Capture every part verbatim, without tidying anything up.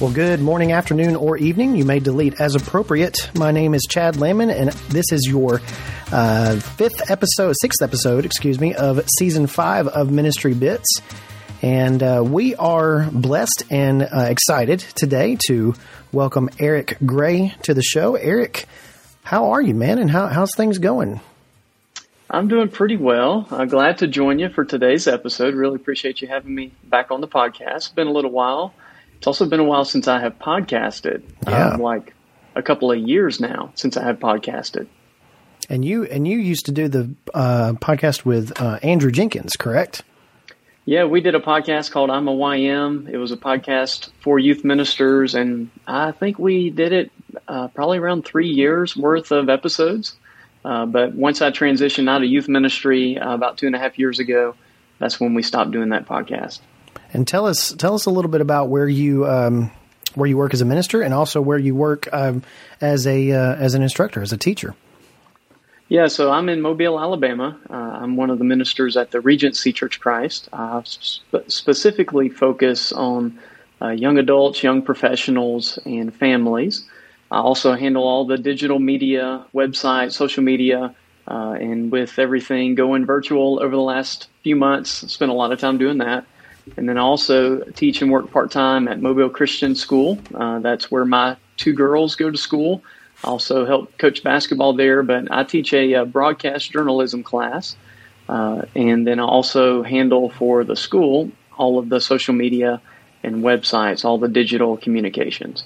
Well, good morning, afternoon, or evening. You may delete as appropriate. My name is Chad Lehman, and this is your uh, fifth episode, sixth episode, excuse me, of season five of Ministry Bits. And uh, we are blessed and uh, excited today to welcome Eric Gray to the show. Eric, how are you, man? And how, how's things going? I'm doing pretty well. I'm glad to join you for today's episode. Really appreciate you having me back on the podcast. It's been a little while. It's also been a while since I have podcasted. Yeah. Um, like a couple of years now since I have podcasted. And you and you used to do the uh, podcast with uh, Andrew Jenkins, correct? Yeah, we did a podcast called I'm a Y M. It was a podcast for youth ministers, and I think we did it uh, probably around three years worth of episodes. Uh, but once I transitioned out of youth ministry uh, about two and a half years ago, that's when we stopped doing that podcast. And tell us, tell us a little bit about where you um, where you work as a minister, and also where you work um, as a uh, as an instructor, as a teacher. Yeah, so I'm in Mobile, Alabama. Uh, I'm one of the ministers at the Regency Church of Christ. I sp- specifically focus on uh, young adults, young professionals, and families. I also handle all the digital media, website, social media, uh, and with everything going virtual over the last few months, spent a lot of time doing that. And then I also teach and work part-time at Mobile Christian School. Uh, that's where my two girls go to school. I also help coach basketball there, but I teach a, a broadcast journalism class. Uh, and then I also handle for the school all of the social media and websites, all the digital communications.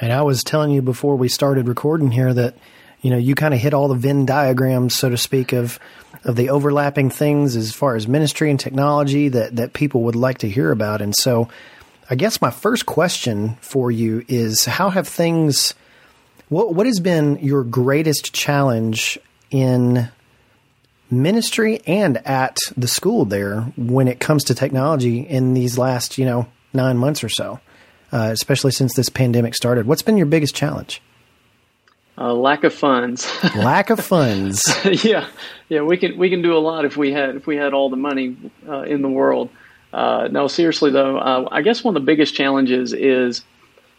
And I was telling you before we started recording here that, you know, you kind of hit all the Venn diagrams, so to speak, of of the overlapping things as far as ministry and technology that, that people would like to hear about. And so I guess my first question for you is, how have things, what, what has been your greatest challenge in ministry and at the school there when it comes to technology in these last, you know, nine months or so? Uh, especially since this pandemic started. What's been your biggest challenge? Uh, lack of funds. Lack of funds. yeah, yeah. We can we can do a lot if we had if we had all the money uh, in the world. Uh, no, seriously though, uh, I guess one of the biggest challenges is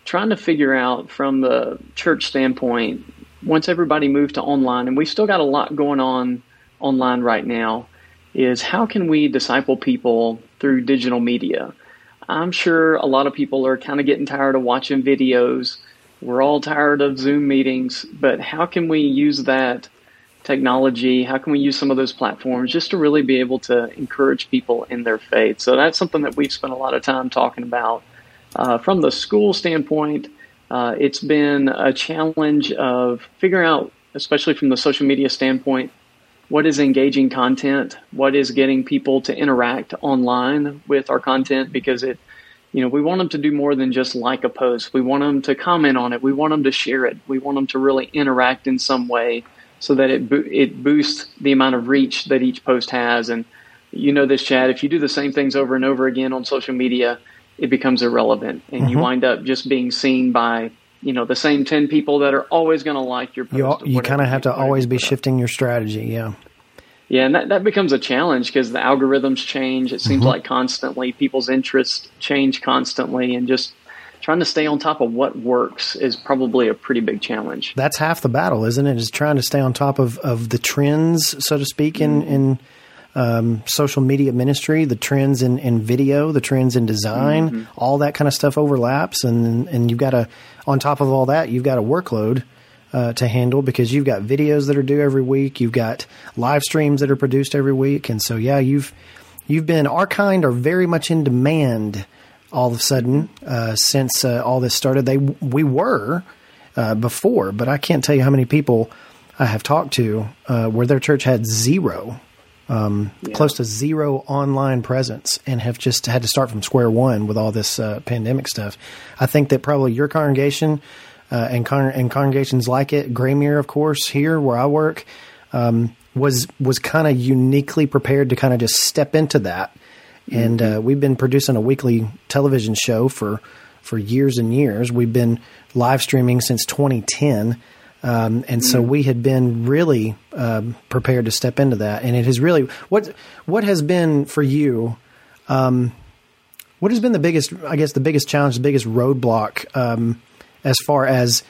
trying to figure out from the church standpoint. Once everybody moved to online, and we've still got a lot going on online right now, is how can we disciple people through digital media? I'm sure a lot of people are kind of getting tired of watching videos. We're all tired of Zoom meetings, but how can we use that technology? How can we use some of those platforms just to really be able to encourage people in their faith? So that's something that we've spent a lot of time talking about. Uh, from the school standpoint, uh, it's been a challenge of figuring out, especially from the social media standpoint, what is engaging content? What is getting people to interact online with our content? Because it, you know, we want them to do more than just like a post. We want them to comment on it. We want them to share it. We want them to really interact in some way so that it bo- it boosts the amount of reach that each post has. And you know this, Chad, if you do the same things over and over again on social media, it becomes irrelevant. And mm-hmm. you wind up just being seen by, you know, the same ten people that are always going to like your post. You, you kind of have to always be shifting your strategy, yeah. Yeah, and that, that becomes a challenge because the algorithms change. It seems mm-hmm. like constantly people's interests change constantly, and just trying to stay on top of what works is probably a pretty big challenge. That's half the battle, isn't it? Is trying to stay on top of, of the trends, so to speak, in, mm-hmm. in um, social media ministry, the trends in, in video, the trends in design, mm-hmm. all that kind of stuff overlaps, and and you've got to – on top of all that, you've got a workload uh, to handle because you've got videos that are due every week. You've got live streams that are produced every week. And so, yeah, you've you've been – our kind are very much in demand all of a sudden uh, since uh, all this started. They We were uh, before, but I can't tell you how many people I have talked to uh, where their church had zero, um, yeah. close to zero online presence and have just had to start from square one with all this uh, pandemic stuff. I think that probably your congregation uh, and, con- and congregations like it, Grey Mirror, of course, here where I work, um, was was kind of uniquely prepared to kind of just step into that. Mm-hmm. And uh, we've been producing a weekly television show for, for years and years. We've been live streaming since twenty ten. Um, and mm-hmm. so we had been really um, prepared to step into that. And it has really – what what has been for you um, – What has been the biggest, I guess, the biggest challenge, the biggest roadblock um, as far as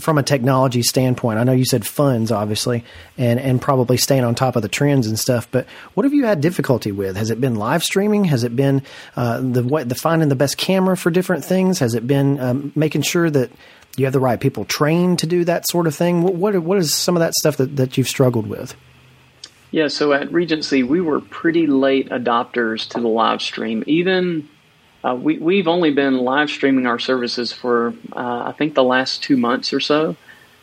from a technology standpoint? I know you said funds, obviously, and, and probably staying on top of the trends and stuff, but what have you had difficulty with? Has it been live streaming? Has it been uh, the what, the finding the best camera for different things? Has it been um, making sure that you have the right people trained to do that sort of thing? What What, what is some of that stuff that, that you've struggled with? Yeah, so at Regency, we were pretty late adopters to the live stream. Even uh, we, we've only been live streaming our services for, uh, I think, the last two months or so.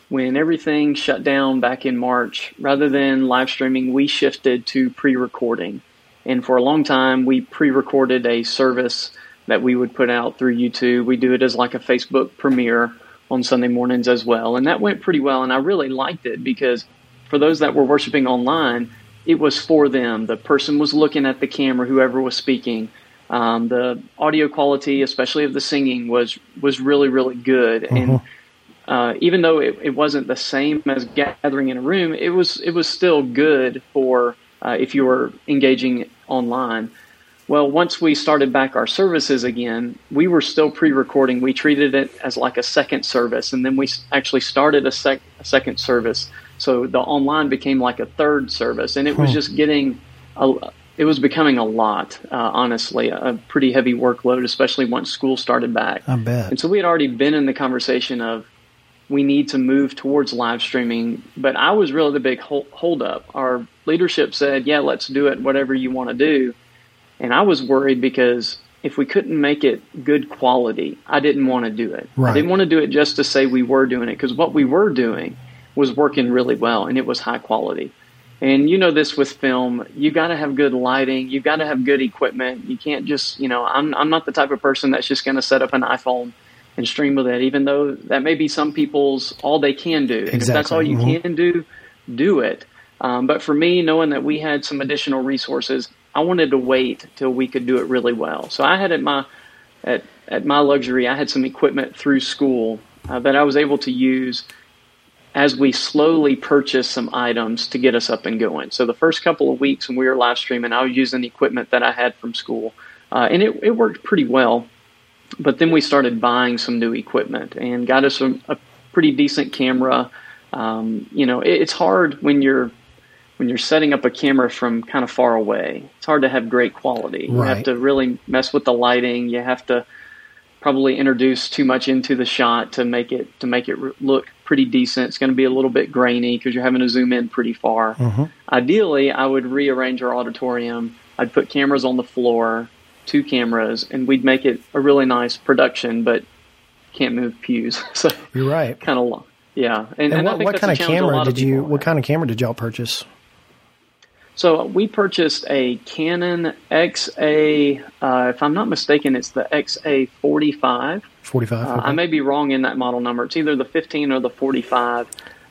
When everything shut down back in March, rather than live streaming, we shifted to pre-recording. And for a long time, we pre-recorded a service that we would put out through YouTube. We do it as like a Facebook premiere on Sunday mornings as well. And that went pretty well, and I really liked it because for those that were worshiping online, it was for them. The person was looking at the camera, whoever was speaking. Um, the audio quality, especially of the singing, was was really, really good. Mm-hmm. And uh, even though it, it wasn't the same as gathering in a room, it was it was still good for uh, if you were engaging online. Well, once we started back our services again, we were still pre-recording. We treated it as like a second service, and then we actually started a, sec- a second service. So the online became like a third service, and it was just getting, a, it was becoming a lot, uh, honestly, a, a pretty heavy workload, especially once school started back. I bet. And so we had already been in the conversation of we need to move towards live streaming, but I was really the big hold, hold up. Our leadership said, yeah, let's do it, whatever you want to do. And I was worried because if we couldn't make it good quality, I didn't want to do it. Right. I didn't want to do it just to say we were doing it, because what we were doing was working really well, and it was high quality. And you know this with film, you got to have good lighting, you got to have good equipment. You can't just, you know, I'm I'm not the type of person that's just going to set up an iPhone and stream with it, even though that may be some people's all they can do. Exactly. If that's all you mm-hmm. can do, do it. Um, but for me, knowing that we had some additional resources, I wanted to wait till we could do it really well. So I had at my at at my luxury, I had some equipment through school uh, that I was able to use as we slowly purchased some items to get us up and going. So the first couple of weeks when we were live streaming, I was using the equipment that I had from school, uh, and it, it worked pretty well. But then we started buying some new equipment and got us a, a pretty decent camera. Um, you know, it, it's hard when you're when you're setting up a camera from kind of far away. It's hard to have great quality. Right. You have to really mess with the lighting. You have to probably introduce too much into the shot to make it to make it look pretty decent. It's going to be a little bit grainy because you're having to zoom in pretty far. Mm-hmm. Ideally, I would rearrange our auditorium. I'd put cameras on the floor, two cameras, and we'd make it a really nice production, but can't move pews. So you're right. Kind of long. Yeah. And, and, and what, I think what kind of camera did you? What kind of camera did y'all purchase? So we purchased a Canon X A, uh, if I'm not mistaken, it's the X A forty-five. forty-five. Uh, okay. I may be wrong in that model number. It's either the fifteen or the forty-five.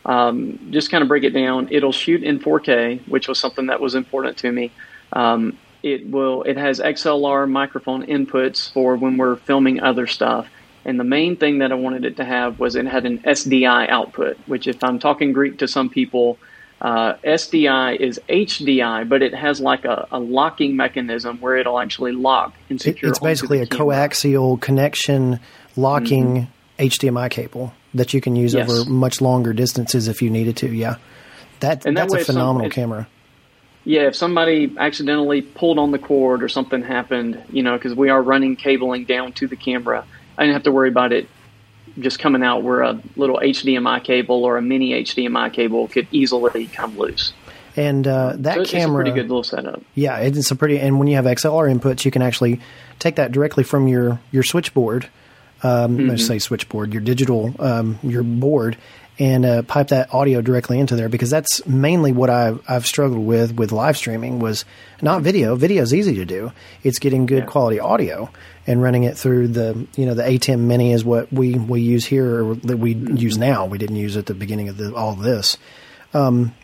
Um, just kind of break it down. It'll shoot in four K, which was something that was important to me. Um, it will. It has X L R microphone inputs for when we're filming other stuff. And the main thing that I wanted it to have was it had an S D I output, which if I'm talking Greek to some people, Uh, S D I is H D I, but it has like a, a locking mechanism where it'll actually lock and secure. It's basically a coaxial connection locking mm-hmm. H D M I cable that you can use yes. over much longer distances if you needed to. Yeah, that, that that's a phenomenal some, it, camera. Yeah, if somebody accidentally pulled on the cord or something happened, you know, because we are running cabling down to the camera, I didn't have to worry about it just coming out where a little H D M I cable or a mini H D M I cable could easily come loose. And uh, that so it's camera... It's a pretty good little setup. Yeah, it's a pretty... And when you have X L R inputs, you can actually take that directly from your, your switchboard. Um, mm-hmm. Let's say switchboard, your digital, um, your board, and uh, pipe that audio directly into there, because that's mainly what I've, I've struggled with with live streaming was not video. Video is easy to do. It's getting good yeah. quality audio and running it through the, you know, the ATEM Mini is what we, we use here, or that we mm-hmm. use now. We didn't use at the beginning of the, all this. Um,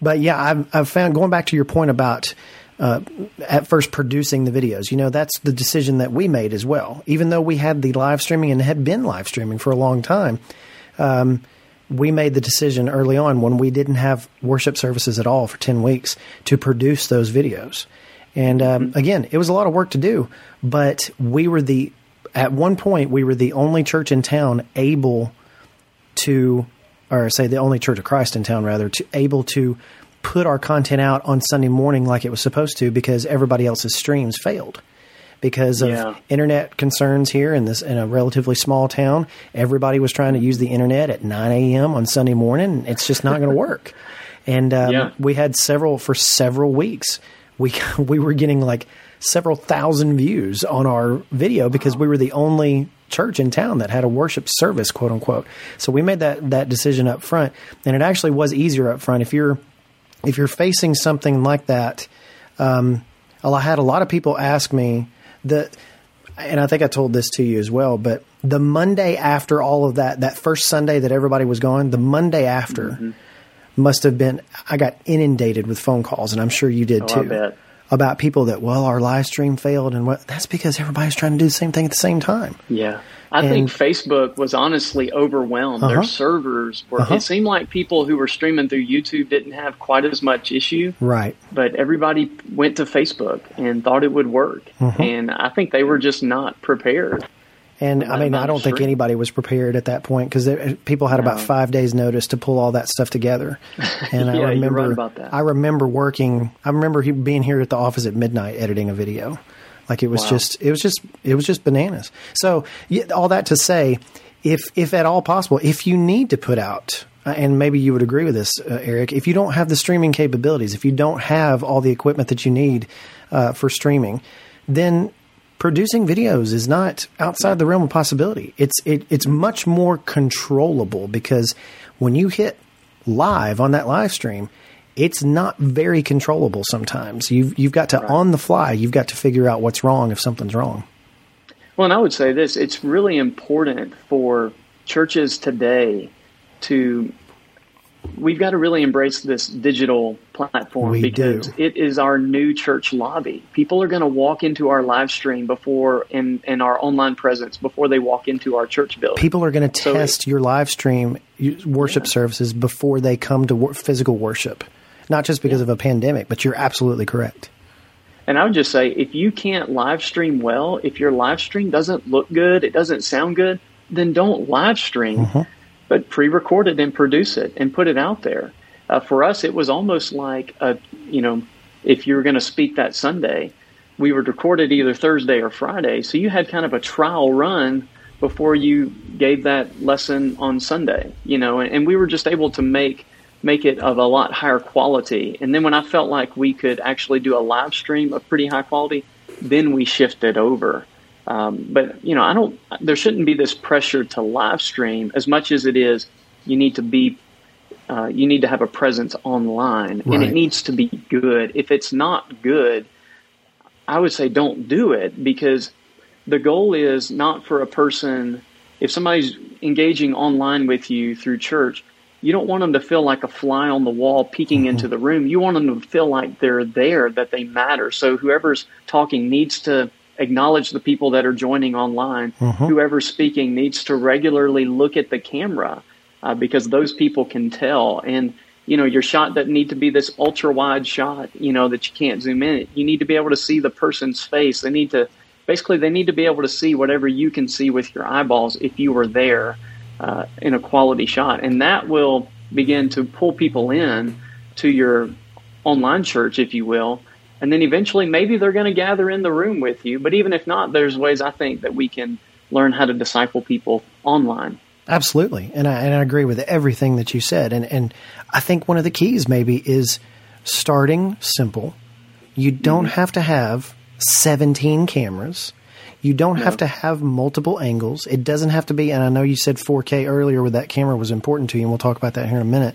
but yeah, I've, I've found, going back to your point about uh, at first producing the videos, you know, that's the decision that we made as well. Even though we had the live streaming and had been live streaming for a long time, um, we made the decision early on when we didn't have worship services at all for ten weeks to produce those videos. And um, again, it was a lot of work to do, but we were the, at one point, we were the only church in town able to, or say the only Church of Christ in town, rather, to able to put our content out on Sunday morning like it was supposed to, because everybody else's streams failed because of yeah. internet concerns here in this in a relatively small town. Everybody was trying to use the internet at nine a.m. on Sunday morning. It's just not going to work. And um, yeah. we had several for several weeks. We we were getting like several thousand views on our video because we were the only church in town that had a worship service, quote unquote. So we made that that decision up front, and it actually was easier up front. If you're if you're facing something like that, um, I had a lot of people ask me the, and I think I told this to you as well, but the Monday after all of that, that first Sunday that everybody was gone, the Monday after. Mm-hmm. Must have been, I got inundated with phone calls, and I'm sure you did oh, too, I bet. About people that, well, our live stream failed, and what, that's because everybody's trying to do the same thing at the same time. Yeah. I and, think Facebook was honestly overwhelmed. Uh-huh. Their servers were, uh-huh. it seemed like people who were streaming through YouTube didn't have quite as much issue. Right. But everybody went to Facebook and thought it would work. Uh-huh. And I think they were just not prepared. And I mean, I don't think anybody was prepared at that point because people had about five days notice to pull all that stuff together. And yeah, I remember, you're right about that. I remember working, I remember being here at the office at midnight editing a video. Like it was wow. just, it was just, it was just bananas. So all that to say, if, if at all possible, if you need to put out, and maybe you would agree with this, uh, Eric, if you don't have the streaming capabilities, if you don't have all the equipment that you need uh, for streaming, then producing videos is not outside the realm of possibility. It's it, it's much more controllable because when you hit live on that live stream, it's not very controllable sometimes. You've, you've got to, right. on the fly, you've got to figure out what's wrong if something's wrong. Well, and I would say this, it's really important for churches today to... We've got to really embrace this digital platform we because do. It is our new church lobby. People are going to walk into our live stream before and, and our online presence before they walk into our church building. People are going to so test it, your live stream worship yeah. services before they come to wor- physical worship, not just because yeah. of a pandemic, but you're absolutely correct. And I would just say, if you can't live stream well, if your live stream doesn't look good, it doesn't sound good, then don't live stream. Mm-hmm. But pre-record it and produce it and put it out there. Uh, for us, it was almost like, a, you know, if you were going to speak that Sunday, we would record it either Thursday or Friday. So you had kind of a trial run before you gave that lesson on Sunday, you know, and, and we were just able to make make it of a lot higher quality. And then when I felt like we could actually do a live stream of pretty high quality, then we shifted over. Um, but, you know, I don't, there shouldn't be this pressure to live stream as much as it is. You need to be, uh, you need to have a presence online right. and it needs to be good. If it's not good, I would say don't do it because the goal is not for a person. If somebody's engaging online with you through church, you don't want them to feel like a fly on the wall peeking mm-hmm. into the room. You want them to feel like they're there, that they matter. So whoever's talking needs to acknowledge the people that are joining online. Mm-hmm. Whoever's speaking needs to regularly look at the camera uh, because those people can tell. And, you know, your shot doesn't need to be this ultra wide shot, you know, that you can't zoom in. You need to be able to see the person's face. They need to basically they need to be able to see whatever you can see with your eyeballs if you were there uh, in a quality shot. And that will begin to pull people in to your online church, if you will. And then eventually maybe they're going to gather in the room with you. But even if not, there's ways I think that we can learn how to disciple people online. Absolutely. And I, and I agree with everything that you said. And, and I think one of the keys maybe is starting simple. You don't mm-hmm. have to have seventeen cameras. You don't no. have to have multiple angles. It doesn't have to be, and I know you said four K earlier with that camera was important to you, and we'll talk about that here in a minute.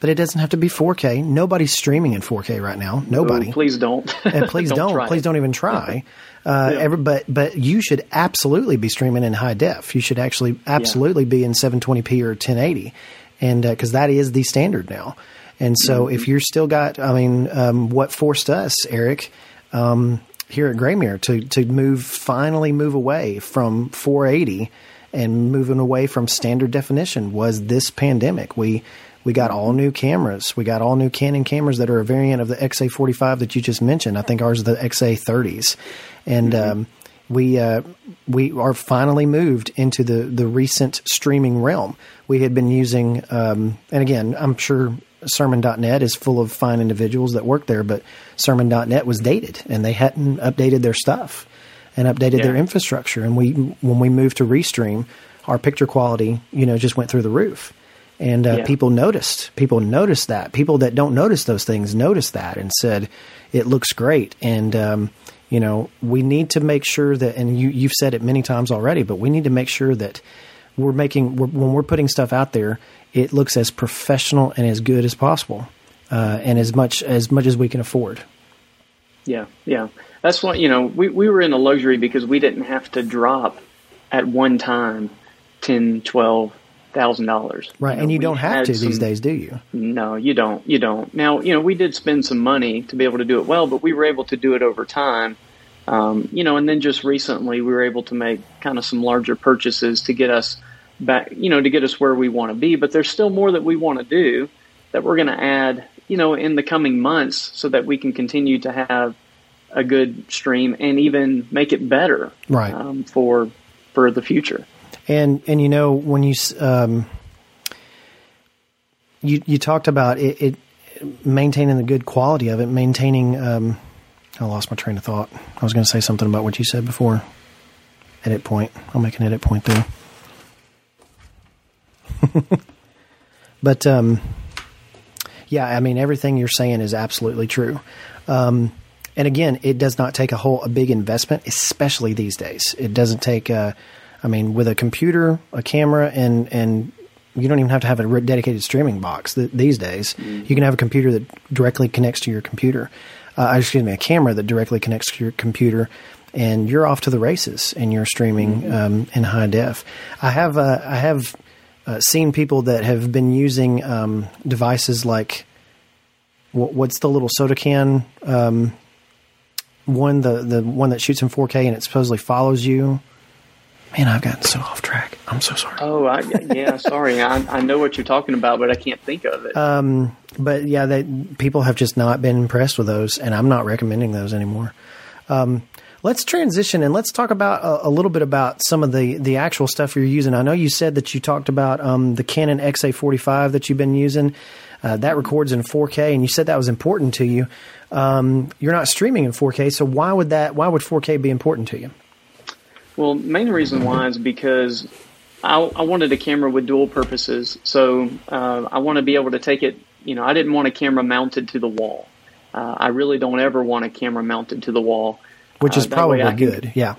But it doesn't have to be four K. Nobody's streaming in four K right now. Nobody. Oh, please don't. And please don't. don't. Please don't even try. Uh, yeah. every, but but you should absolutely be streaming in high def. You should actually absolutely yeah. be in seven twenty p or ten eighty, and because uh, that is the standard now. And so mm-hmm. if you're still got, I mean, um, what forced us, Eric, um, here at Grey Mirror to to move finally move away from four eighty and moving away from standard definition was this pandemic. We. We got all new cameras. We got all new Canon cameras that are a variant of the X A forty-five that you just mentioned. I think ours are the X A thirties. And mm-hmm. um, we uh, we are finally moved into the, the recent streaming realm. We had been using, um, and again, I'm sure Sermon dot net is full of fine individuals that work there, but Sermon dot net was dated, and they hadn't updated their stuff and updated yeah. their infrastructure. And we, when we moved to Restream, our picture quality, you know, just went through the roof. And uh, yeah. people noticed, people noticed that. People that don't notice those things noticed that and said, it looks great. And, um, you know, we need to make sure that, and you, you've said it many times already, but we need to make sure that we're making, we're, when we're putting stuff out there, it looks as professional and as good as possible, uh, and as much as much as we can afford. Yeah, yeah. That's what, you know, we, we were in a luxury because we didn't have to drop at one time ten, twelve thousand dollars. Right, you know, and you don't have to some, these days, do you? No, you don't. You don't. Now, you know, we did spend some money to be able to do it well, but we were able to do it over time. Um, you know, and then just recently we were able to make kind of some larger purchases to get us back, you know, to get us where we want to be. But there's still more that we want to do that we're going to add, you know, in the coming months so that we can continue to have a good stream and even make it better, right? Um, for for the future. And and you know, when you um, you you talked about it, it maintaining the good quality of it, maintaining. Um, I lost my train of thought. I was going to say something about what you said before. Edit point. I'll make an edit point there. But, um, yeah, I mean, everything you're saying is absolutely true. Um, and again, it does not take a whole, a big investment, especially these days. It doesn't take, uh, I mean, with a computer, a camera, and, and you don't even have to have a dedicated streaming box th- these days. Mm-hmm. You can have a computer that directly connects to your computer. Uh, excuse me, a camera that directly connects to your computer, and you're off to the races and you're streaming, mm-hmm. um, in high def. I have, uh, I have, Uh, seen people that have been using um, devices like w- what's the little soda can um, one, the the one that shoots in four K and it supposedly follows you. Man, I've gotten so off track. I'm so sorry. Oh, I, yeah, sorry. I, I know what you're talking about, but I can't think of it. Um, but yeah, they, people have just not been impressed with those, and I'm not recommending those anymore. Um, Let's transition and let's talk about a, a little bit about some of the, the actual stuff you're using. I know you said that you talked about um, the Canon X A forty-five that you've been using. Uh, that records in four K, and you said that was important to you. Um, you're not streaming in four K, so why would that? Why would four K be important to you? Well, main reason why is because I, I wanted a camera with dual purposes. So uh, I want to be able to take it. You know, I didn't want a camera mounted to the wall. Uh, I really don't ever want a camera mounted to the wall. Which is uh, probably can, good, yeah.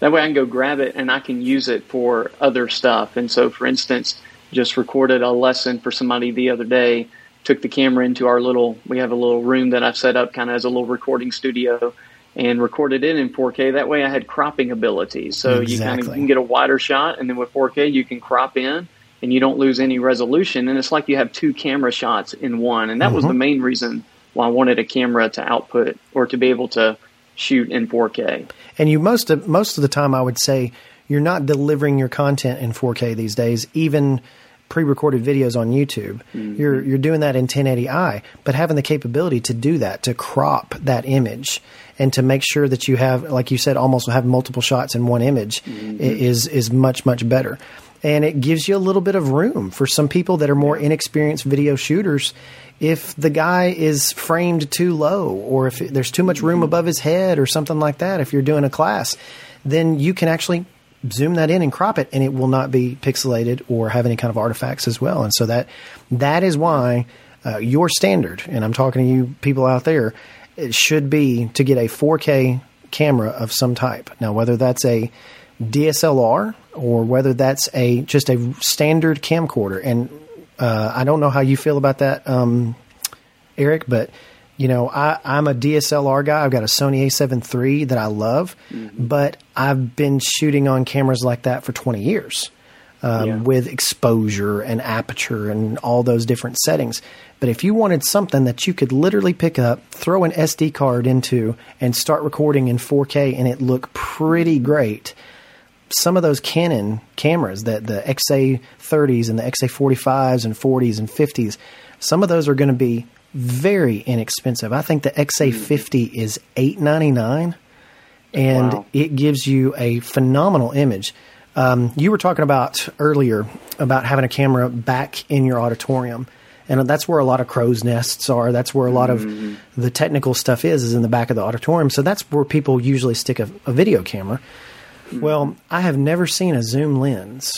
That way I can go grab it and I can use it for other stuff. And so, for instance, just recorded a lesson for somebody the other day, took the camera into our little, we have a little room that I've set up kind of as a little recording studio, and recorded it in four K. That way I had cropping ability. So exactly. you kind of you can get a wider shot, and then with four K you can crop in and you don't lose any resolution. And it's like you have two camera shots in one. And that mm-hmm. was the main reason why I wanted a camera to output or to be able to shoot in four K. And you most of, most of the time, I would say, you're not delivering your content in four K these days, even pre-recorded videos on YouTube. Mm-hmm. You're you're doing that in ten eighty i, but having the capability to do that, to crop that image and to make sure that you have, like you said, almost have multiple shots in one image mm-hmm. is is much, much better. And it gives you a little bit of room for some people that are more inexperienced video shooters. If the guy is framed too low, or if there's too much room mm-hmm. above his head or something like that, if you're doing a class, then you can actually zoom that in and crop it, and it will not be pixelated or have any kind of artifacts as well. And so that that is why uh, your standard, and I'm talking to you people out there, it should be to get a four K camera of some type. Now, whether that's a D S L R or whether that's a just a standard camcorder, and Uh, I don't know how you feel about that, um, Eric, but, you know, I, I'm a D S L R guy. I've got a Sony A seven three that I love, mm-hmm. but I've been shooting on cameras like that for twenty years um, yeah. with exposure and aperture and all those different settings. But if you wanted something that you could literally pick up, throw an S D card into, and start recording in four K and it look pretty great, some of those Canon cameras, that the X A thirties and the X A forty-fives and forties and fifties, some of those are going to be very inexpensive. I think the X A fifty is eight ninety-nine, and wow. it gives you a phenomenal image. Um, you were talking about earlier about having a camera back in your auditorium, and that's where a lot of crow's nests are. That's where a lot of mm-hmm. the technical stuff is, is in the back of the auditorium. So that's where people usually stick a, a video camera. Mm-hmm. Well, I have never seen a zoom lens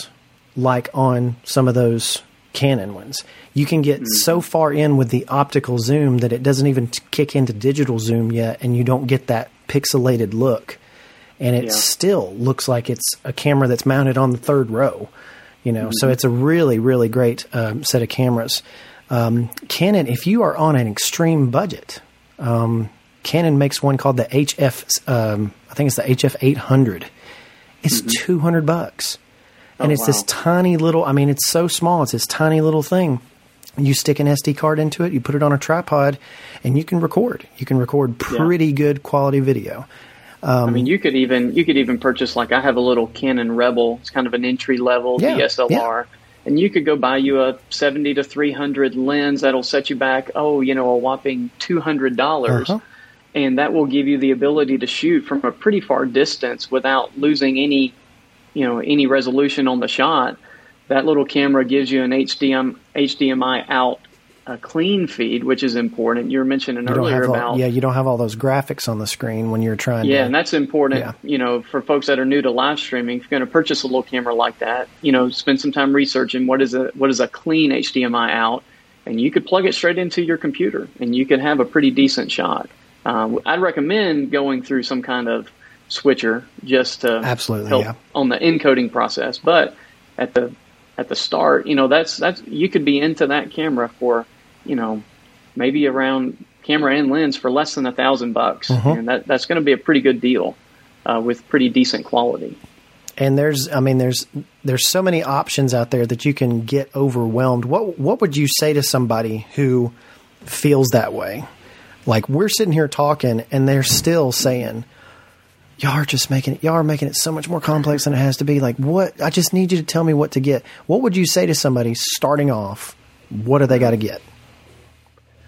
like on some of those Canon ones. You can get mm-hmm. so far in with the optical zoom that it doesn't even t- kick into digital zoom yet, and you don't get that pixelated look. And it yeah. still looks like it's a camera that's mounted on the third row, you know. Mm-hmm. So it's a really, really great um, set of cameras. Um, Canon, if you are on an extreme budget, um, Canon makes one called the H F. Um, I think it's the H F eight hundred. It's mm-hmm. two hundred bucks, and oh, it's wow. this tiny little. I mean, it's so small. It's this tiny little thing. You stick an S D card into it. You put it on a tripod, and you can record. You can record pretty yeah. good quality video. Um, I mean, you could even you could even purchase, like, I have a little Canon Rebel. It's kind of an entry level yeah, D S L R, yeah. and you could go buy you a seventy to three hundred lens that'll set you back oh you know a whopping two hundred dollars, uh-huh. and that will give you the ability to shoot from a pretty far distance without losing any you know any resolution on the shot. That little camera gives you an H D M I out. A clean feed, which is important. You were mentioning you earlier all, about yeah, you don't have all those graphics on the screen when you're trying. Yeah, to... Yeah, and that's important. Yeah. You know, for folks that are new to live streaming, if you're going to purchase a little camera like that, you know, spend some time researching what is a what is a clean H D M I out, and you could plug it straight into your computer, and you could have a pretty decent shot. Um, I'd recommend going through some kind of switcher just to absolutely help yeah. on the encoding process. But at the at the start, you know, that's that's you could be into that camera for. You know, maybe around camera and lens for less than a thousand bucks, and that that's going to be a pretty good deal uh, with pretty decent quality. And there's, I mean, there's there's so many options out there that you can get overwhelmed. What what would you say to somebody who feels that way? Like, we're sitting here talking, and they're still saying, "Y'all are just making it. Y'all are making it so much more complex than it has to be." Like, what? I just need you to tell me what to get. What would you say to somebody starting off? What do they got to get?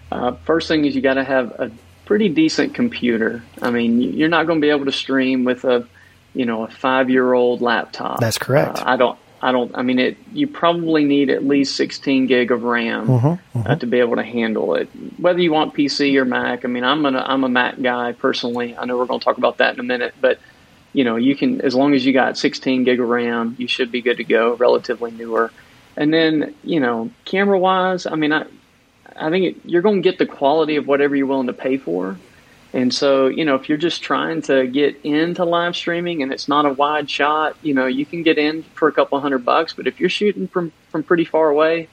Uh, first thing is you got to have a pretty decent computer. I mean, you're not going to be able to stream with a, you know, a five-year-old laptop. That's correct. Uh, I don't. I don't. I mean, it. You probably need at least sixteen gig of RAM mm-hmm, mm-hmm. Uh, to be able to handle it. Whether you want P C or Mac. I mean, I'm gonna. I'm a Mac guy personally. I know we're going to talk about that in a minute, but you know, you can, as long as you got sixteen gig of RAM, you should be good to go. Relatively newer, and then you know, camera-wise, I mean, I. I think it, you're going to get the quality of whatever you're willing to pay for. And so, you know, if you're just trying to get into live streaming and it's not a wide shot, you know, you can get in for a couple hundred bucks. But if you're shooting from, from pretty far away,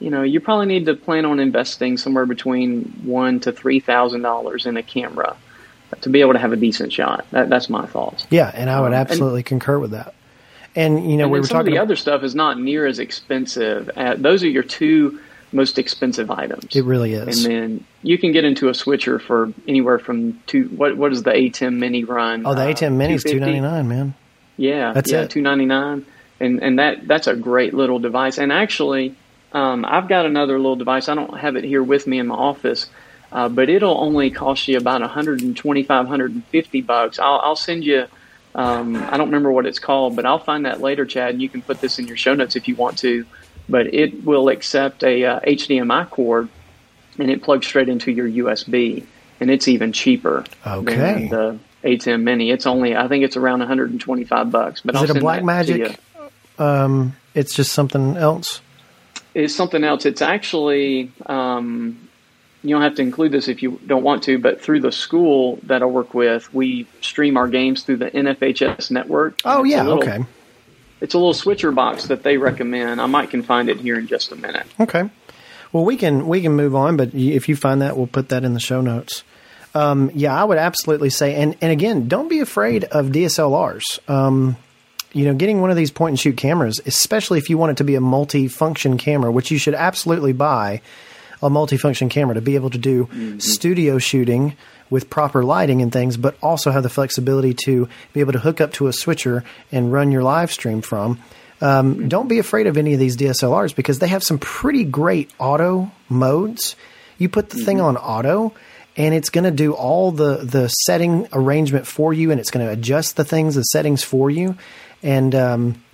you know, you probably need to plan on investing somewhere between one to three thousand dollars in a camera to be able to have a decent shot. That, that's my thoughts. Yeah, and I would absolutely um, and, concur with that. And you know, and we were some talking. Of the about- other stuff is not near as expensive. At, those are your two. Most expensive items. It really is. And then you can get into a switcher for anywhere from two. What what is the ATEM Mini run? Oh, the ATEM uh, Mini is two ninety nine, man. Yeah, that's yeah, it. Two ninety nine, and and that that's a great little device. And actually, um, I've got another little device. I don't have it here with me in my office, uh, but it'll only cost you about a hundred and twenty five, hundred and fifty bucks. I'll I'll send you. Um, I don't remember what it's called, but I'll find that later, Chad. And you can put this in your show notes if you want to. But it will accept a uh, H D M I cord, and it plugs straight into your U S B, and it's even cheaper okay. than the ATEM Mini. It's only, I think it's around one hundred twenty-five bucks. But is I'll it a Blackmagic? Um, it's just something else. It's something else. It's actually um, you don't have to include this if you don't want to, but through the school that I work with, we stream our games through the N F H S network. Oh yeah, little, okay. It's a little switcher box that they recommend. I might can find it here in just a minute. Okay. Well, we can we can move on, but if you find that, we'll put that in the show notes. Um, yeah, I would absolutely say, and, and again, don't be afraid of D S L Rs. Um, you know, getting one of these point-and-shoot cameras, especially if you want it to be a multi-function camera, which you should absolutely buy. a multifunction camera to be able to do mm-hmm. studio shooting with proper lighting and things, but also have the flexibility to be able to hook up to a switcher and run your live stream from. Um, don't be afraid of any of these D S L Rs because they have some pretty great auto modes. You put the mm-hmm. thing on auto and it's going to do all the, the setting arrangement for you, and it's going to adjust the things, the settings for you. And um,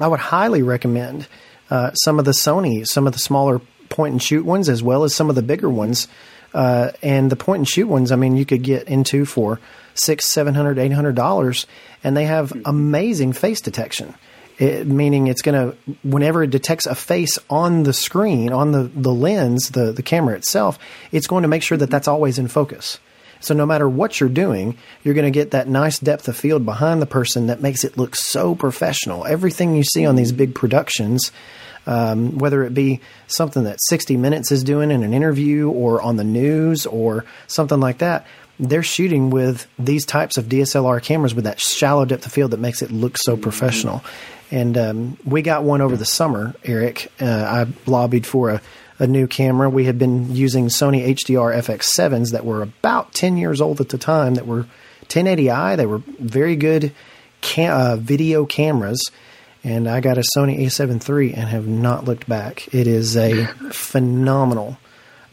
I would highly recommend uh, some of the Sony, some of the smaller point-and-shoot ones as well as some of the bigger ones. Uh, and the point-and-shoot ones, I mean, you could get into for six, seven hundred, eight hundred dollars, and they have mm-hmm. amazing face detection. It, meaning it's going to, whenever it detects a face on the screen, on the, the lens, the, the camera itself, it's going to make sure that that's always in focus. So no matter what you're doing, you're going to get that nice depth of field behind the person that makes it look so professional. Everything you see on these big productions, um, whether it be something that sixty minutes is doing in an interview or on the news or something like that, they're shooting with these types of D S L R cameras with that shallow depth of field that makes it look so professional. And um, we got one over the summer, Eric. Uh, I lobbied for a, a new camera. We had been using Sony H D R F X sevens that were about ten years old at the time, that were ten eighty i. They were very good cam- uh, video cameras. And I got a Sony A seven three and have not looked back. It is a phenomenal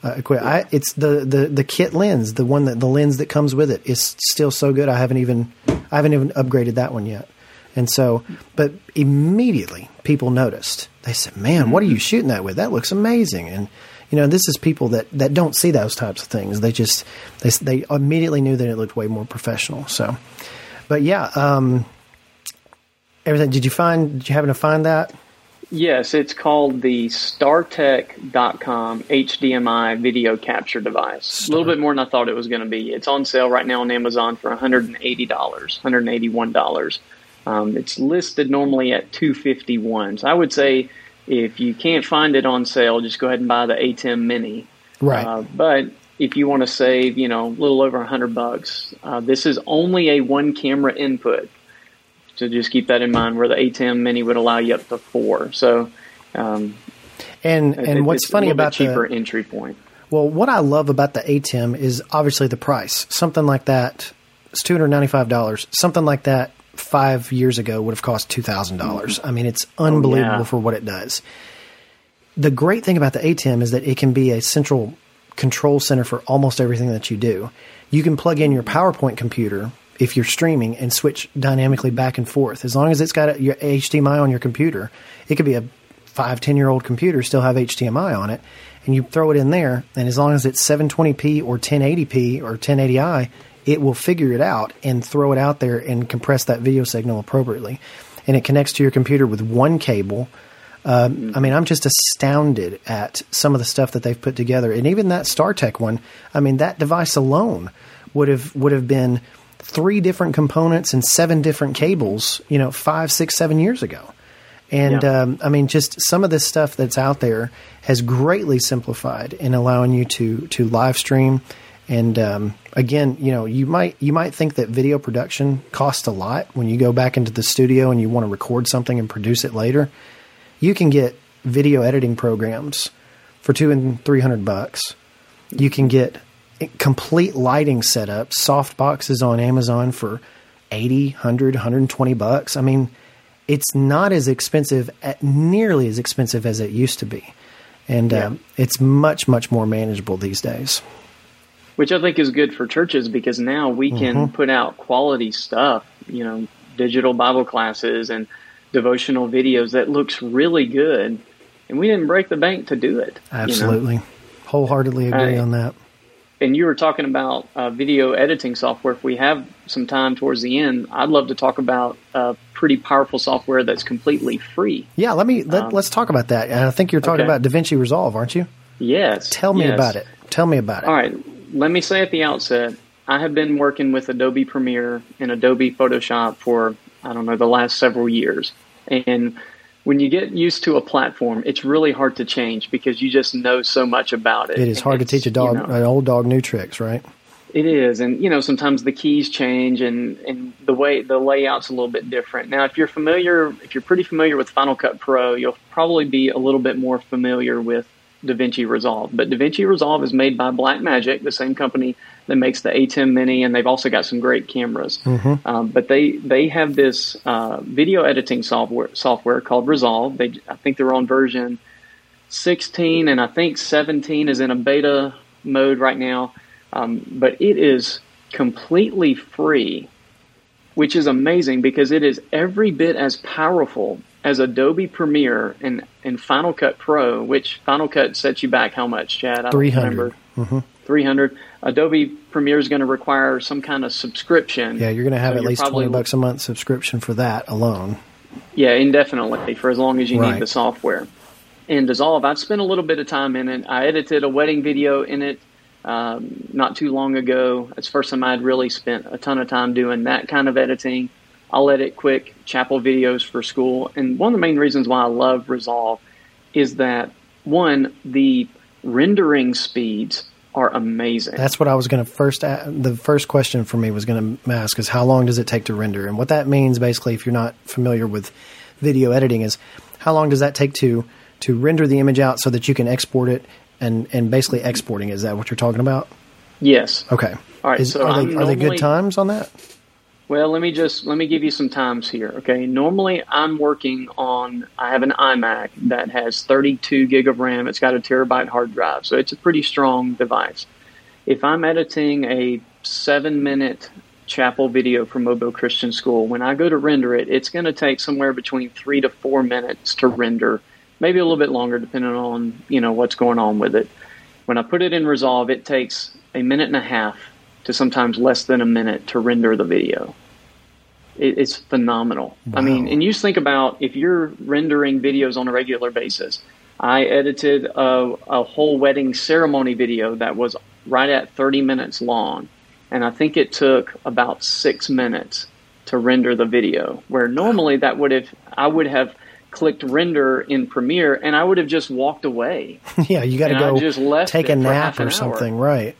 uh, equipment. I, it's the, the, the kit lens, the one that the lens that comes with it is still so good. I haven't even I haven't even upgraded that one yet. And so, but immediately people noticed. They said, man, what are you shooting that with? That looks amazing. And, you know, this is people that, that don't see those types of things. They just, they, they immediately knew that it looked way more professional. So, but yeah, um, everything. Did you find, did you happen to find that? Yes, it's called the StarTech dot com H D M I video capture device. Star. A little bit more than I thought it was going to be. It's on sale right now on Amazon for one hundred eighty dollars, one hundred eighty-one dollars. Um, it's listed normally at two hundred fifty-one dollars. So I would say if you can't find it on sale, just go ahead and buy the ATEM Mini. Right. Uh, but if you want to save, you know, a little over one hundred bucks, uh, this is only a one-camera input. So just keep that in mind, where the ATEM Mini would allow you up to four. So, um, and and it, what's funny about the cheaper entry point? Well, what I love about the ATEM is obviously the price. Something like that, it's two hundred ninety-five dollars. Something like that five years ago would have cost two thousand dollars. Mm-hmm. I mean, it's unbelievable oh, yeah. for what it does. The great thing about the ATEM is that it can be a central control center for almost everything that you do. You can plug in your PowerPoint computer if you're streaming and switch dynamically back and forth. As long as it's got a, your H D M I on your computer, it could be a five, ten-year-old computer, still have H D M I on it, and you throw it in there, and as long as it's seven twenty p or ten eighty p or ten eighty i, it will figure it out and throw it out there and compress that video signal appropriately. And it connects to your computer with one cable. Um, mm-hmm. I mean, I'm just astounded at some of the stuff that they've put together. And even that StarTech one, I mean, that device alone would have would have been three different components and seven different cables, you know, five, six, seven years ago. And, yeah. um, I mean, just some of this stuff that's out there has greatly simplified in allowing you to to live stream. And, um, again, you know, you might, you might think that video production costs a lot when you go back into the studio and you want to record something and produce it later. You can get video editing programs for two and three hundred bucks. You can get complete lighting setup, soft boxes on Amazon for eighty, one hundred, one hundred twenty bucks. I mean, it's not as expensive, at nearly as expensive as it used to be. And, yeah. um, it's much, much more manageable these days. Which I think is good for churches, because now we can mm-hmm. put out quality stuff, you know, digital Bible classes and devotional videos that looks really good. And we didn't break the bank to do it. Absolutely. You know? Wholeheartedly agree uh, on that. And you were talking about uh, video editing software. If we have some time towards the end, I'd love to talk about uh, pretty powerful software that's completely free. Yeah, let me, let, um, let's talk about that. And I think you're talking okay. about DaVinci Resolve, aren't you? Yes. Tell me yes. about it. Tell me about it. All right. Let me say at the outset, I have been working with Adobe Premiere and Adobe Photoshop for, I don't know, the last several years. And when you get used to a platform, it's really hard to change because you just know so much about it. It is and hard to teach a dog, you know, an old dog new tricks, right? It is. And, you know, sometimes the keys change and, and the way the layout's a little bit different. Now, if you're familiar, if you're pretty familiar with Final Cut Pro, you'll probably be a little bit more familiar with DaVinci Resolve. But DaVinci Resolve is made by Blackmagic, the same company that makes the ATEM Mini, and they've also got some great cameras. Mm-hmm. Um, but they they have this uh, video editing software software called Resolve. They I think they're on version sixteen, and I think seventeen is in a beta mode right now. Um, but it is completely free, which is amazing because it is every bit as powerful as Adobe Premiere and, and Final Cut Pro, which Final Cut sets you back how much, Chad? I don't remember. Mm-hmm. three hundred. Adobe Premiere is going to require some kind of subscription. Yeah, you're going to have so at least probably, twenty bucks a month subscription for that alone. Yeah, indefinitely, for as long as you right. need the software. And Resolve, I've spent a little bit of time in it. I edited a wedding video in it um, not too long ago. It's the first time I'd really spent a ton of time doing that kind of editing. I'll edit quick chapel videos for school. And one of the main reasons why I love Resolve is that, one, the rendering speeds are amazing. That's what I was going to first – the first question for me was going to ask is how long does it take to render? And what that means basically, if you're not familiar with video editing, is how long does that take to to render the image out so that you can export it and, and basically exporting? Is that what you're talking about? Yes. Okay. All right. Is, so are they, normally, are they good times on that? Well, let me just let me give you some times here, okay? Normally, I'm working on I have an iMac that has thirty-two gig of RAM. It's got a terabyte hard drive, so it's a pretty strong device. If I'm editing a seven-minute chapel video for Mobile Christian School, when I go to render it, it's going to take somewhere between three to four minutes to render, maybe a little bit longer depending on, you know, what's going on with it. When I put it in Resolve, it takes a minute and a half to sometimes less than a minute to render the video. It, it's phenomenal. Wow. I mean, and you think about if you're rendering videos on a regular basis. I edited a, a whole wedding ceremony video that was right at thirty minutes long, and I think it took about six minutes to render the video, where normally that would have I would have clicked render in Premiere, and I would have just walked away. Yeah, you got to go just left take a nap or something, hour. Right?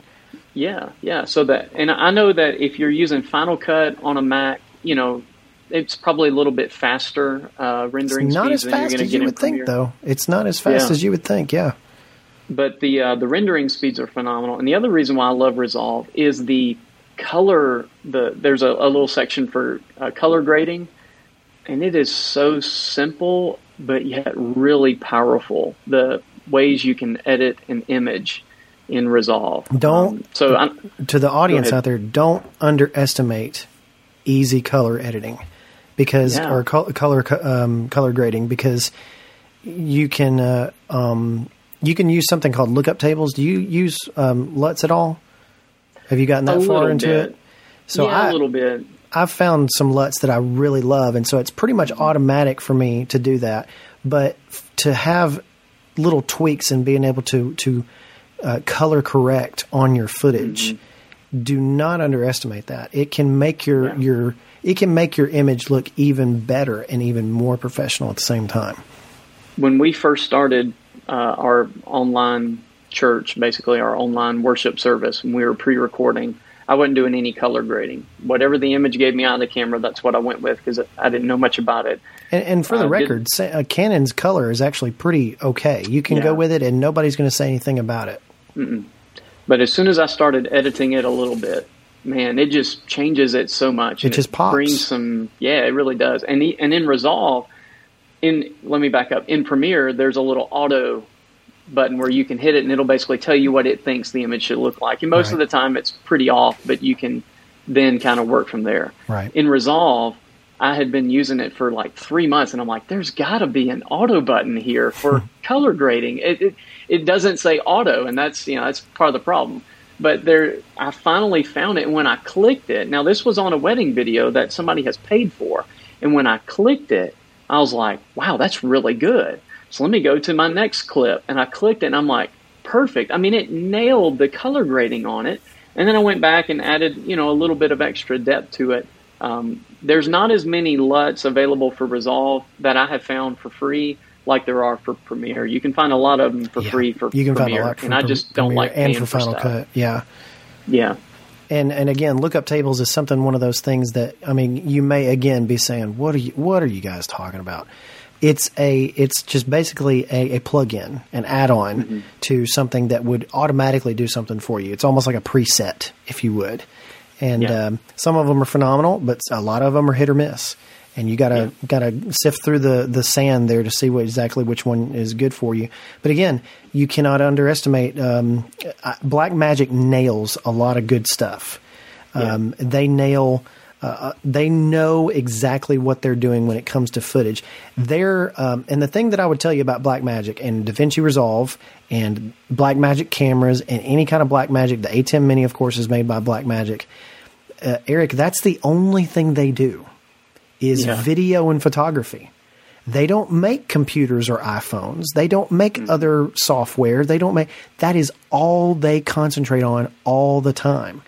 Yeah, yeah. So that, and I know that if you're using Final Cut on a Mac, you know, it's probably a little bit faster uh, rendering. It's not speeds as fast than you're as you would Premiere. Think, though. It's not as fast yeah. as you would think. Yeah. But the uh, the rendering speeds are phenomenal, and the other reason why I love Resolve is the color. The there's a, a little section for uh, color grading, and it is so simple but yet really powerful. The ways you can edit an image in Resolve. Don't um, so I'm, to the audience out there, don't underestimate easy color editing because yeah. or col- color um, color grading because you can uh, um, you can use something called lookup tables. Do you use um, L U Ts at all? Have you gotten that far into bit. It? So yeah, I, a little bit. I've found some L U Ts that I really love, and so it's pretty much automatic for me to do that. But f- to have little tweaks and being able to to Uh, color correct on your footage. Mm-hmm. Do not underestimate that. It can make your, yeah. your it can make your image look even better and even more professional at the same time. When we first started uh, our online church, basically our online worship service, when we were pre-recording, I wasn't doing any color grading. Whatever the image gave me out of the camera, that's what I went with because I didn't know much about it. And, and for the uh, record, uh, Canon's color is actually pretty okay. You can yeah. go with it and nobody's going to say anything about it. Mm-mm. But as soon as I started editing it a little bit, man, it just changes it so much. It just it pops. Brings some, yeah, it really does. And the, and in Resolve, in let me back up. In Premiere, there's a little auto button where you can hit it, and it'll basically tell you what it thinks the image should look like. And most right. of the time, it's pretty off, but you can then kind of work from there. Right. In Resolve, I had been using it for like three months, and I'm like, there's got to be an auto button here for color grading. It, it it doesn't say auto, and that's you know that's part of the problem. But there, I finally found it, and when I clicked it, now this was on a wedding video that somebody has paid for, and when I clicked it, I was like, wow, that's really good. So let me go to my next clip, and I clicked it, and I'm like, perfect. I mean, it nailed the color grading on it, and then I went back and added you know a little bit of extra depth to it. Um, there's not as many L U Ts available for Resolve that I have found for free like there are for Premiere. You can find a lot of them for yeah, free for you can Premiere, find a lot for and I just Premiere don't like paying and for Final for Cut. Yeah, yeah, and and again, lookup tables is something one of those things that I mean, you may again be saying, "What are you? What are you guys talking about?" It's a it's just basically a, a plug-in, an add-on mm-hmm. to something that would automatically do something for you. It's almost like a preset, if you would. And yeah. um, some of them are phenomenal, but a lot of them are hit or miss. And you gotta yeah. gotta sift through the, the sand there to see what exactly which one is good for you. But again, you cannot underestimate. Um, Blackmagic nails a lot of good stuff. Yeah. Um, they nail. Uh, they know exactly what they're doing when it comes to footage. They're um, and the thing that I would tell you about Blackmagic and DaVinci Resolve and Blackmagic cameras and any kind of Blackmagic, the ATEM Mini, of course, is made by Blackmagic. Uh, Eric, that's the only thing they do is yeah. video and photography. They don't make computers or iPhones. They don't make mm-hmm. other software. They don't make that is all they concentrate on all the time.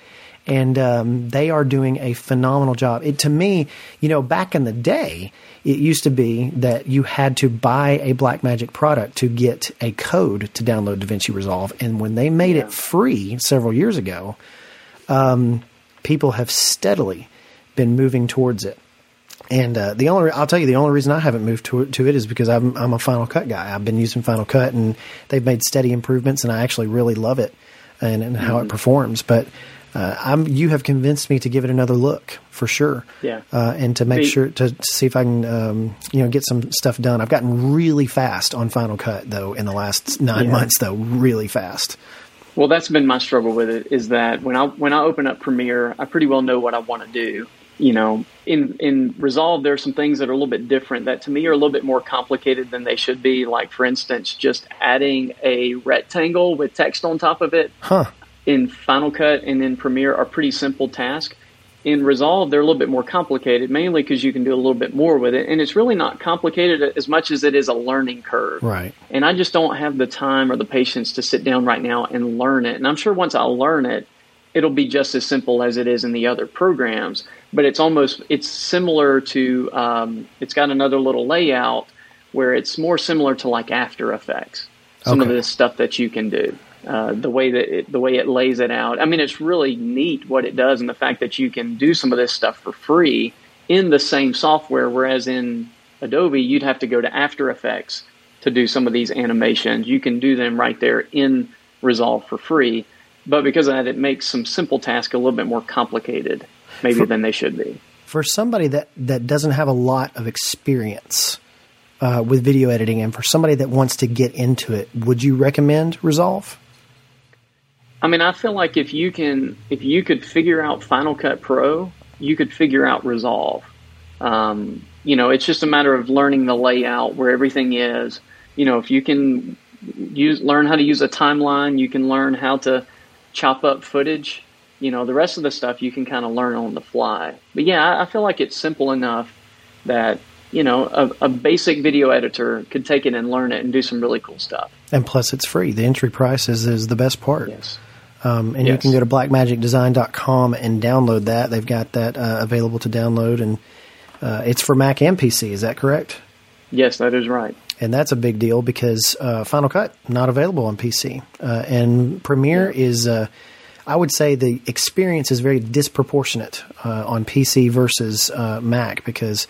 And um, they are doing a phenomenal job. It, to me, you know, back in the day, it used to be that you had to buy a Blackmagic product to get a code to download DaVinci Resolve. And when they made yeah. it free several years ago, um, people have steadily been moving towards it. And uh, the only I'll tell you the only reason I haven't moved to it, to it is because I'm, I'm a Final Cut guy. I've been using Final Cut, and they've made steady improvements, and I actually really love it and, and mm-hmm. how it performs. But Uh, I'm, you have convinced me to give it another look for sure. Yeah. Uh, and to make the, sure to, to see if I can, um, you know, get some stuff done. I've gotten really fast on Final Cut though, in the last nine yeah. months though, really fast. Well, that's been my struggle with it is that when I, when I open up Premiere, I pretty well know what I want to do, you know, in, in Resolve, there are some things that are a little bit different that to me are a little bit more complicated than they should be. Like for instance, just adding a rectangle with text on top of it. Huh. In Final Cut and in Premiere are pretty simple tasks. In Resolve, they're a little bit more complicated, mainly because you can do a little bit more with it. And it's really not complicated as much as it is a learning curve. Right. And I just don't have the time or the patience to sit down right now and learn it. And I'm sure once I learn it, it'll be just as simple as it is in the other programs. But it's almost it's similar to um, it's got another little layout where it's more similar to like After Effects. Some okay. of this stuff that you can do. Uh, the way that it, the way it lays it out. I mean, it's really neat what it does, and the fact that you can do some of this stuff for free in the same software. Whereas in Adobe, you'd have to go to After Effects to do some of these animations. You can do them right there in Resolve for free. But because of that, it makes some simple tasks a little bit more complicated, maybe for, than they should be. For somebody that, that doesn't have a lot of experience uh, with video editing, and for somebody that wants to get into it, would you recommend Resolve? I mean, I feel like if you can, if you could figure out Final Cut Pro, you could figure out Resolve. Um, you know, it's just a matter of learning the layout where everything is. You know, if you can use learn how to use a timeline, you can learn how to chop up footage. You know, the rest of the stuff you can kind of learn on the fly. But yeah, I, I feel like it's simple enough that, you know, a, a basic video editor could take it and learn it and do some really cool stuff. And plus, it's free. The entry price is, is the best part. Yes. Um, and yes. you can go to blackmagic design dot com and download that. They've got that uh, available to download, and uh, it's for Mac and P C. Is that correct? Yes, that is right. And that's a big deal because uh, Final Cut, not available on P C. Uh, and Premiere yeah. is, uh, I would say the experience is very disproportionate uh, on P C versus uh, Mac because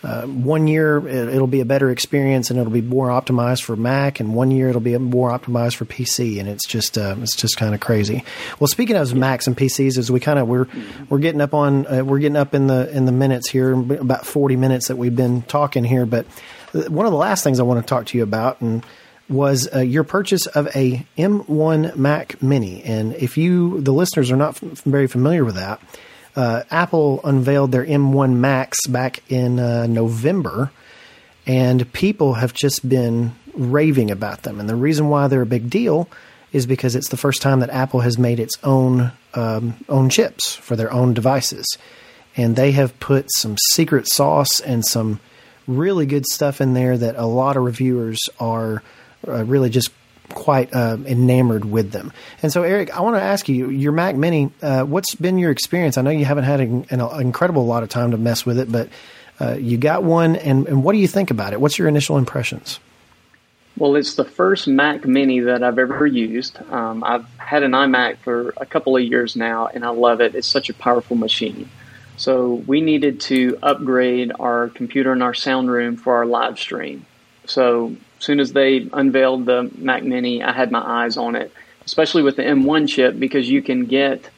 uh, one year it, it'll be a better experience and it'll be more optimized for Mac, and one year it'll be more optimized for P C, and it's just uh, it's just kind of crazy. Well, speaking of yeah. Macs and P Cs, as we kind of we're mm-hmm. we're getting up on uh, we're getting up in the in the minutes here, about forty minutes that we've been talking here. But one of the last things I want to talk to you about and was uh, your purchase of a M one Mac Mini, and if you the listeners are not f- very familiar with that. Uh, Apple unveiled their M one Max back in uh, November, and people have just been raving about them. And the reason why they're a big deal is because it's the first time that Apple has made its own um, own chips for their own devices. And they have put some secret sauce and some really good stuff in there that a lot of reviewers are uh, really just quite uh, enamored with them. And so, Eric, I want to ask you, your Mac Mini, uh, what's been your experience? I know you haven't had an, an incredible lot of time to mess with it, but uh, you got one, and, and what do you think about it? What's your initial impressions? Well, it's the first Mac Mini that I've ever used. Um, I've had an iMac for a couple of years now, and I love it. It's such a powerful machine. So we needed to upgrade our computer and our sound room for our live stream. So as soon as they unveiled the Mac Mini, I had my eyes on it, especially with the M one chip, because you can get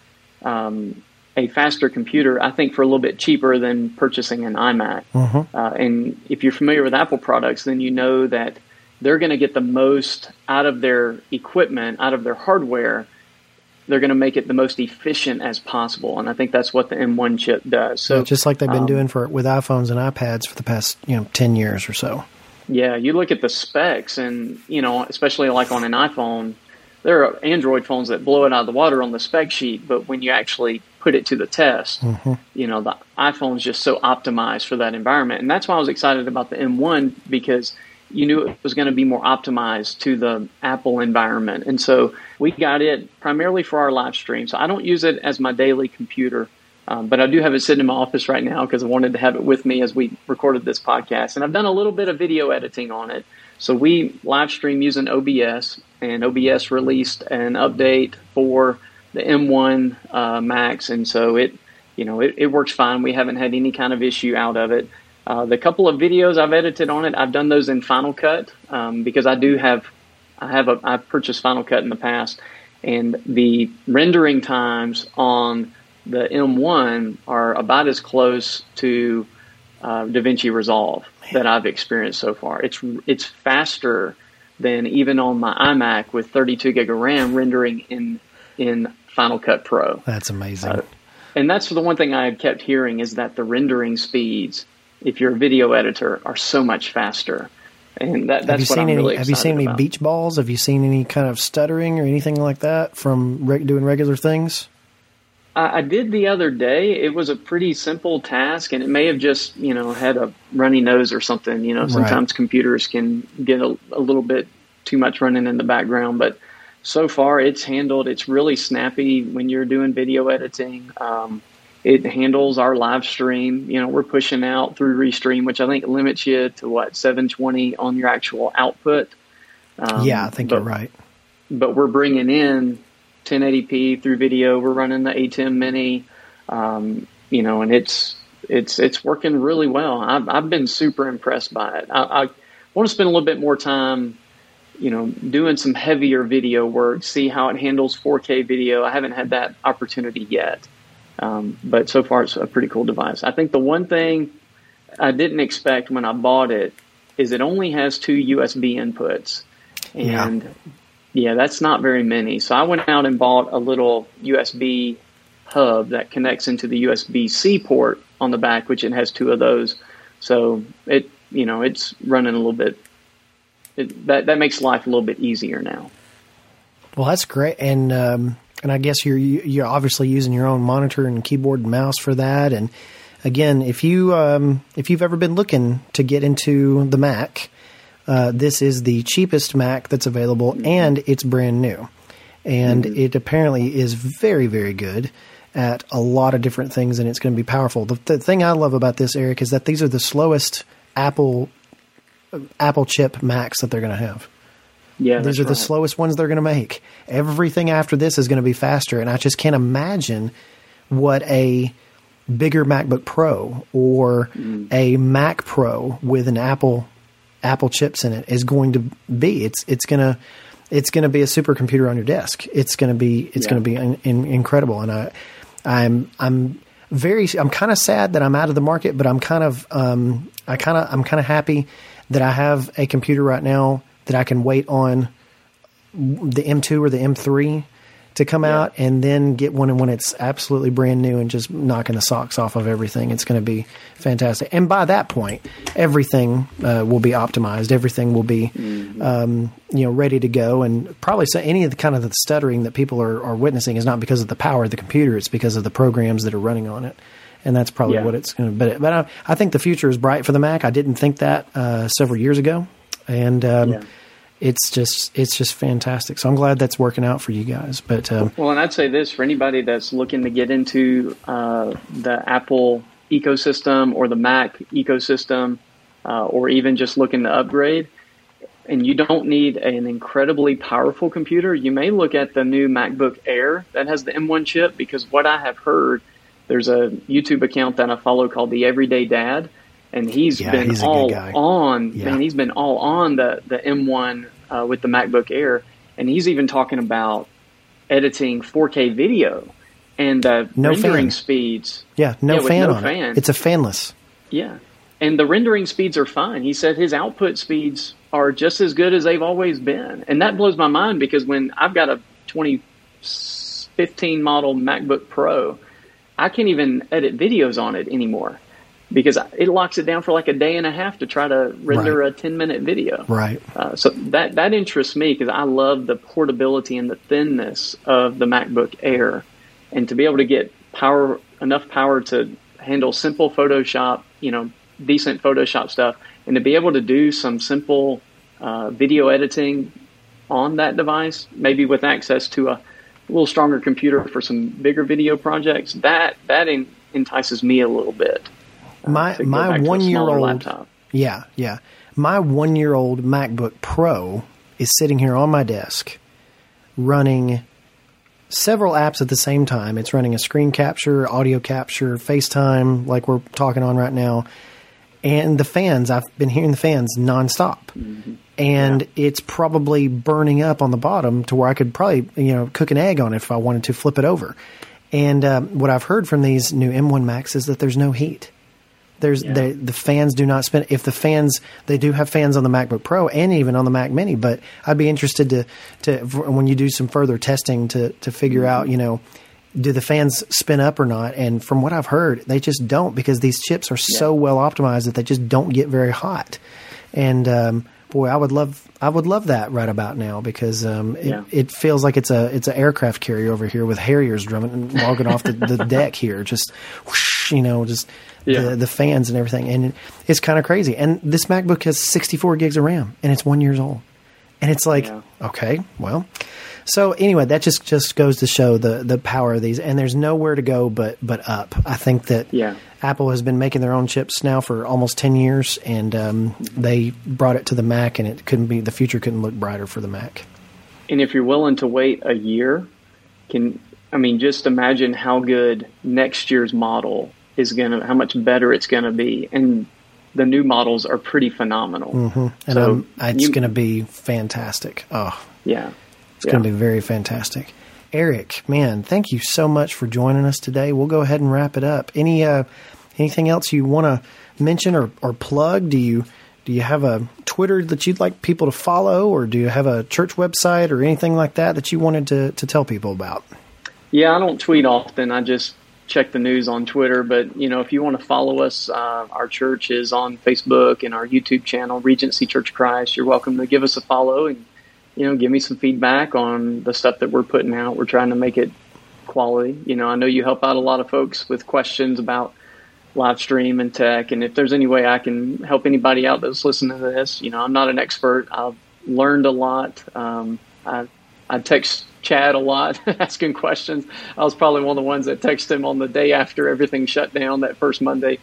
um, a faster computer, I think, for a little bit cheaper than purchasing an iMac. Uh-huh. Uh, and if you're familiar with Apple products, then you know that they're going to get the most out of their equipment, out of their hardware. They're going to make it the most efficient as possible. And I think that's what the M one chip does. So yeah, just like they've been um, doing for with iPhones and iPads for the past, you know, ten years or so. Yeah. You look at the specs and, you know, especially like on an iPhone, there are Android phones that blow it out of the water on the spec sheet. But when you actually put it to the test, mm-hmm. you know, the iPhone's just so optimized for that environment. And that's why I was excited about the M one, because you knew it was going to be more optimized to the Apple environment. And so we got it primarily for our live stream. So I don't use it as my daily computer, um, but I do have it sitting in my office right now because I wanted to have it with me as we recorded this podcast. And I've done a little bit of video editing on it. So we live stream using O B S, and O B S released an update for the M one uh, Max. And so it, you know, it, it works fine. We haven't had any kind of issue out of it. Uh, the couple of videos I've edited on it, I've done those in Final Cut um, because I do have, I have a, I've purchased Final Cut in the past, and the rendering times on the M one are about as close to uh, DaVinci Resolve that I've experienced so far. It's it's faster than even on my iMac with thirty-two gig of RAM rendering in in Final Cut Pro. That's amazing, uh, and that's the one thing I've kept hearing is that the rendering speeds, if you're a video editor, are so much faster. And that, that's what I'm really excited about. Have you seen any beach balls? Have you seen any kind of stuttering or anything like that from re- doing regular things? I, I did the other day. It was a pretty simple task, and it may have just, you know, had a runny nose or something. You know, sometimes right. computers can get a, a little bit too much running in the background, but so far it's handled. It's really snappy when you're doing video editing. Um, It handles our live stream. You know, we're pushing out through Restream, which I think limits you to, what, seven twenty on your actual output? Um, yeah, I think but, you're right. But we're bringing in ten eighty p through video. We're running the A T E M Mini, um, you know, and it's it's it's working really well. I've, I've been super impressed by it. I, I want to spend a little bit more time, you know, doing some heavier video work, see how it handles four K video. I haven't had that opportunity yet. Um, but so far, it's a pretty cool device. I think the one thing I didn't expect when I bought it is it only has two U S B inputs. And, yeah, yeah that's not very many. So I went out and bought a little U S B hub that connects into the U S B C port on the back, which it has two of those. So, it you know, it's running a little bit. It, that, that makes life a little bit easier now. Well, that's great. And um And I guess you're you're obviously using your own monitor and keyboard and mouse for that. And again, if you um, if you've ever been looking to get into the Mac, uh, this is the cheapest Mac that's available, and it's brand new. And mm-hmm. it apparently is very, very good at a lot of different things, and it's going to be powerful. The, the thing I love about this, Eric, is that these are the slowest Apple Apple chip Macs that they're going to have. Yeah, these are the right. slowest ones they're going to make. Everything after this is going to be faster, and I just can't imagine what a bigger MacBook Pro or mm. a Mac Pro with an Apple Apple chips in it is going to be. It's it's gonna it's gonna be a supercomputer on your desk. It's gonna be it's yeah. gonna be in, in, incredible. And I I'm I'm very I'm kind of sad that I'm out of the market, but I'm kind of um I kind of I'm kind of happy that I have a computer right now that I can wait on the M two or the M three to come yeah. out, and then get one. And when it's absolutely brand new and just knocking the socks off of everything, it's going to be fantastic. And by that point, everything uh, will be optimized. Everything will be, mm-hmm. um, you know, ready to go. And probably so any of the kind of the stuttering that people are, are witnessing is not because of the power of the computer. It's because of the programs that are running on it. And that's probably yeah. what it's going to be. But I, I think the future is bright for the Mac. I didn't think that uh, several years ago. And um, yeah. it's just it's just fantastic. So I'm glad that's working out for you guys. But um, well, and I'd say this for anybody that's looking to get into uh, the Apple ecosystem or the Mac ecosystem, uh, or even just looking to upgrade, and you don't need an incredibly powerful computer. You may look at the new MacBook Air that has the M one chip, because what I have heard There's a YouTube account that I follow called The Everyday Dad, and he's yeah, been he's all on. Yeah. Man, he's been all on the the M one uh, with the MacBook Air, and he's even talking about editing four K video and uh, no rendering fan. speeds. Yeah, no yeah, fan no on fan. It. It's a fanless. Yeah, and the rendering speeds are fine. He said his output speeds are just as good as they've always been, and that blows my mind because when I've got a twenty fifteen model MacBook Pro, I can't even edit videos on it anymore because it locks it down for like a day and a half to try to render right. a ten minute video. Right. Uh, so that, that interests me because I love the portability and the thinness of the MacBook Air, and to be able to get power, enough power to handle simple Photoshop, you know, decent Photoshop stuff, and to be able to do some simple uh, video editing on that device, maybe with access to a little stronger computer for some bigger video projects, that that en- entices me a little bit. Uh, my my one year old laptop. Yeah, yeah. My one year old MacBook Pro is sitting here on my desk, running several apps at the same time. It's running a screen capture, audio capture, FaceTime, like we're talking on right now. And the fans, I've been hearing the fans nonstop. Mm-hmm. And yeah. it's probably burning up on the bottom to where I could probably, you know, cook an egg on it if I wanted to flip it over. And um, what I've heard from these new M one Macs is that there's no heat. There's yeah. the, the fans do not spin. If the fans, they do have fans on the MacBook Pro and even on the Mac Mini, but I'd be interested to, to when you do some further testing to, to figure mm-hmm. out, you know, do the fans spin up or not? And from what I've heard, they just don't, because these chips are yeah. so well optimized that they just don't get very hot. And um, boy, I would love I would love that right about now, because um, it, yeah. it feels like it's a it's an aircraft carrier over here with Harriers drumming and logging off the, the deck here, just whoosh, you know, just yeah. the, the fans and everything. And it, it's kind of crazy. And this MacBook has sixty-four gigs of RAM, and it's one year old. And it's like, yeah. okay, well. So anyway, that just, just goes to show the, the power of these, and there's nowhere to go but, but up. I think that yeah. Apple has been making their own chips now for almost ten years, and um, they brought it to the Mac, and it couldn't be the future couldn't look brighter for the Mac. And if you're willing to wait a year, can I mean just imagine how good next year's model is gonna, how much better it's gonna be, and the new models are pretty phenomenal. Mm-hmm. And so um, it's going to be fantastic. Oh, yeah. It's yeah. going to be very fantastic. Eric, man, thank you so much for joining us today. We'll go ahead and wrap it up. Any uh, anything else you want to mention or, or plug? Do you do you have a Twitter that you'd like people to follow, or do you have a church website or anything like that that you wanted to, to tell people about? Yeah, I don't tweet often. I just check the news on Twitter. But, you know, if you want to follow us, uh, our church is on Facebook and our YouTube channel, Regency Church of Christ. You're welcome to give us a follow and, you know, give me some feedback on the stuff that we're putting out. We're trying to make it quality. You know, I know you help out a lot of folks with questions about live stream and tech. And if there's any way I can help anybody out that's listening to this, you know, I'm not an expert. I've learned a lot. Um, I, I text Chad a lot asking questions. I was probably one of the ones that texted him on the day after everything shut down that first Monday.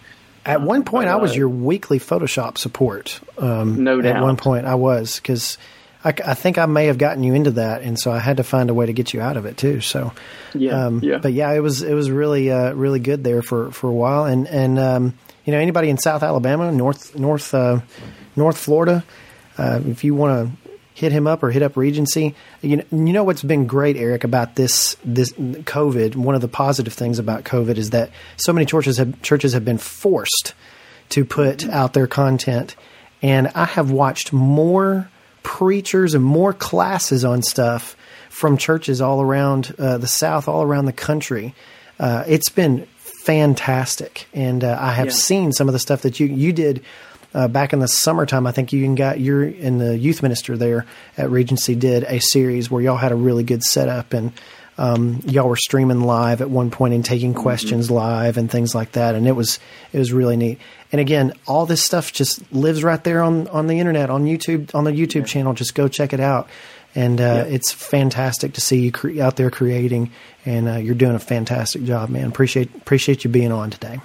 At one point, uh, I was your weekly Photoshop support. Um, no doubt. At one point, I was, because I, I think I may have gotten you into that, and so I had to find a way to get you out of it too. So, yeah, um, yeah. But yeah, it was it was really uh, really good there for, for a while. And and um, you know, anybody in South Alabama, North North uh, North Florida, uh, if you want to hit him up or hit up Regency. You know, you know what's been great, Eric, about this this COVID, one of the positive things about COVID is that so many churches have, churches have been forced to put out their content. And I have watched more preachers and more classes on stuff from churches all around uh, the South, all around the country. Uh, it's been fantastic. And uh, I have yeah. seen some of the stuff that you, you did Uh, back in the summertime. I think you got your and the youth minister there at Regency did a series where y'all had a really good setup, and um, y'all were streaming live at one point and taking questions mm-hmm. live and things like that. And it was it was really neat. And again, all this stuff just lives right there on, on the internet, on YouTube, on the YouTube yeah. channel. Just go check it out. And uh, yeah. it's fantastic to see you cre- out there creating, and uh, you're doing a fantastic job, man. Appreciate appreciate you being on today.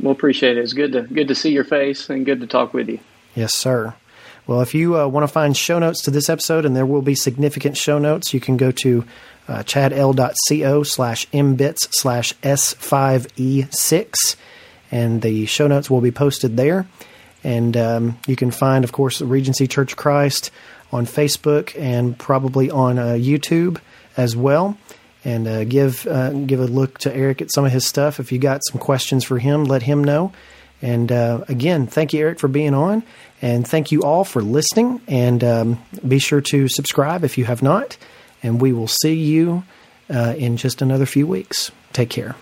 We'll appreciate it. It's good to good to see your face and good to talk with you. Yes, sir. Well, if you uh, want to find show notes to this episode, and there will be significant show notes, you can go to uh, chadl dot co slash mbits slash S five E six, and the show notes will be posted there. And um, you can find, of course, Regency Church of Christ on Facebook and probably on uh, YouTube as well. And uh, give uh, give a look to Eric at some of his stuff. If you got some questions for him, let him know. And uh, again, thank you, Eric, for being on. And thank you all for listening. And um, be sure to subscribe if you have not. And we will see you uh, in just another few weeks. Take care.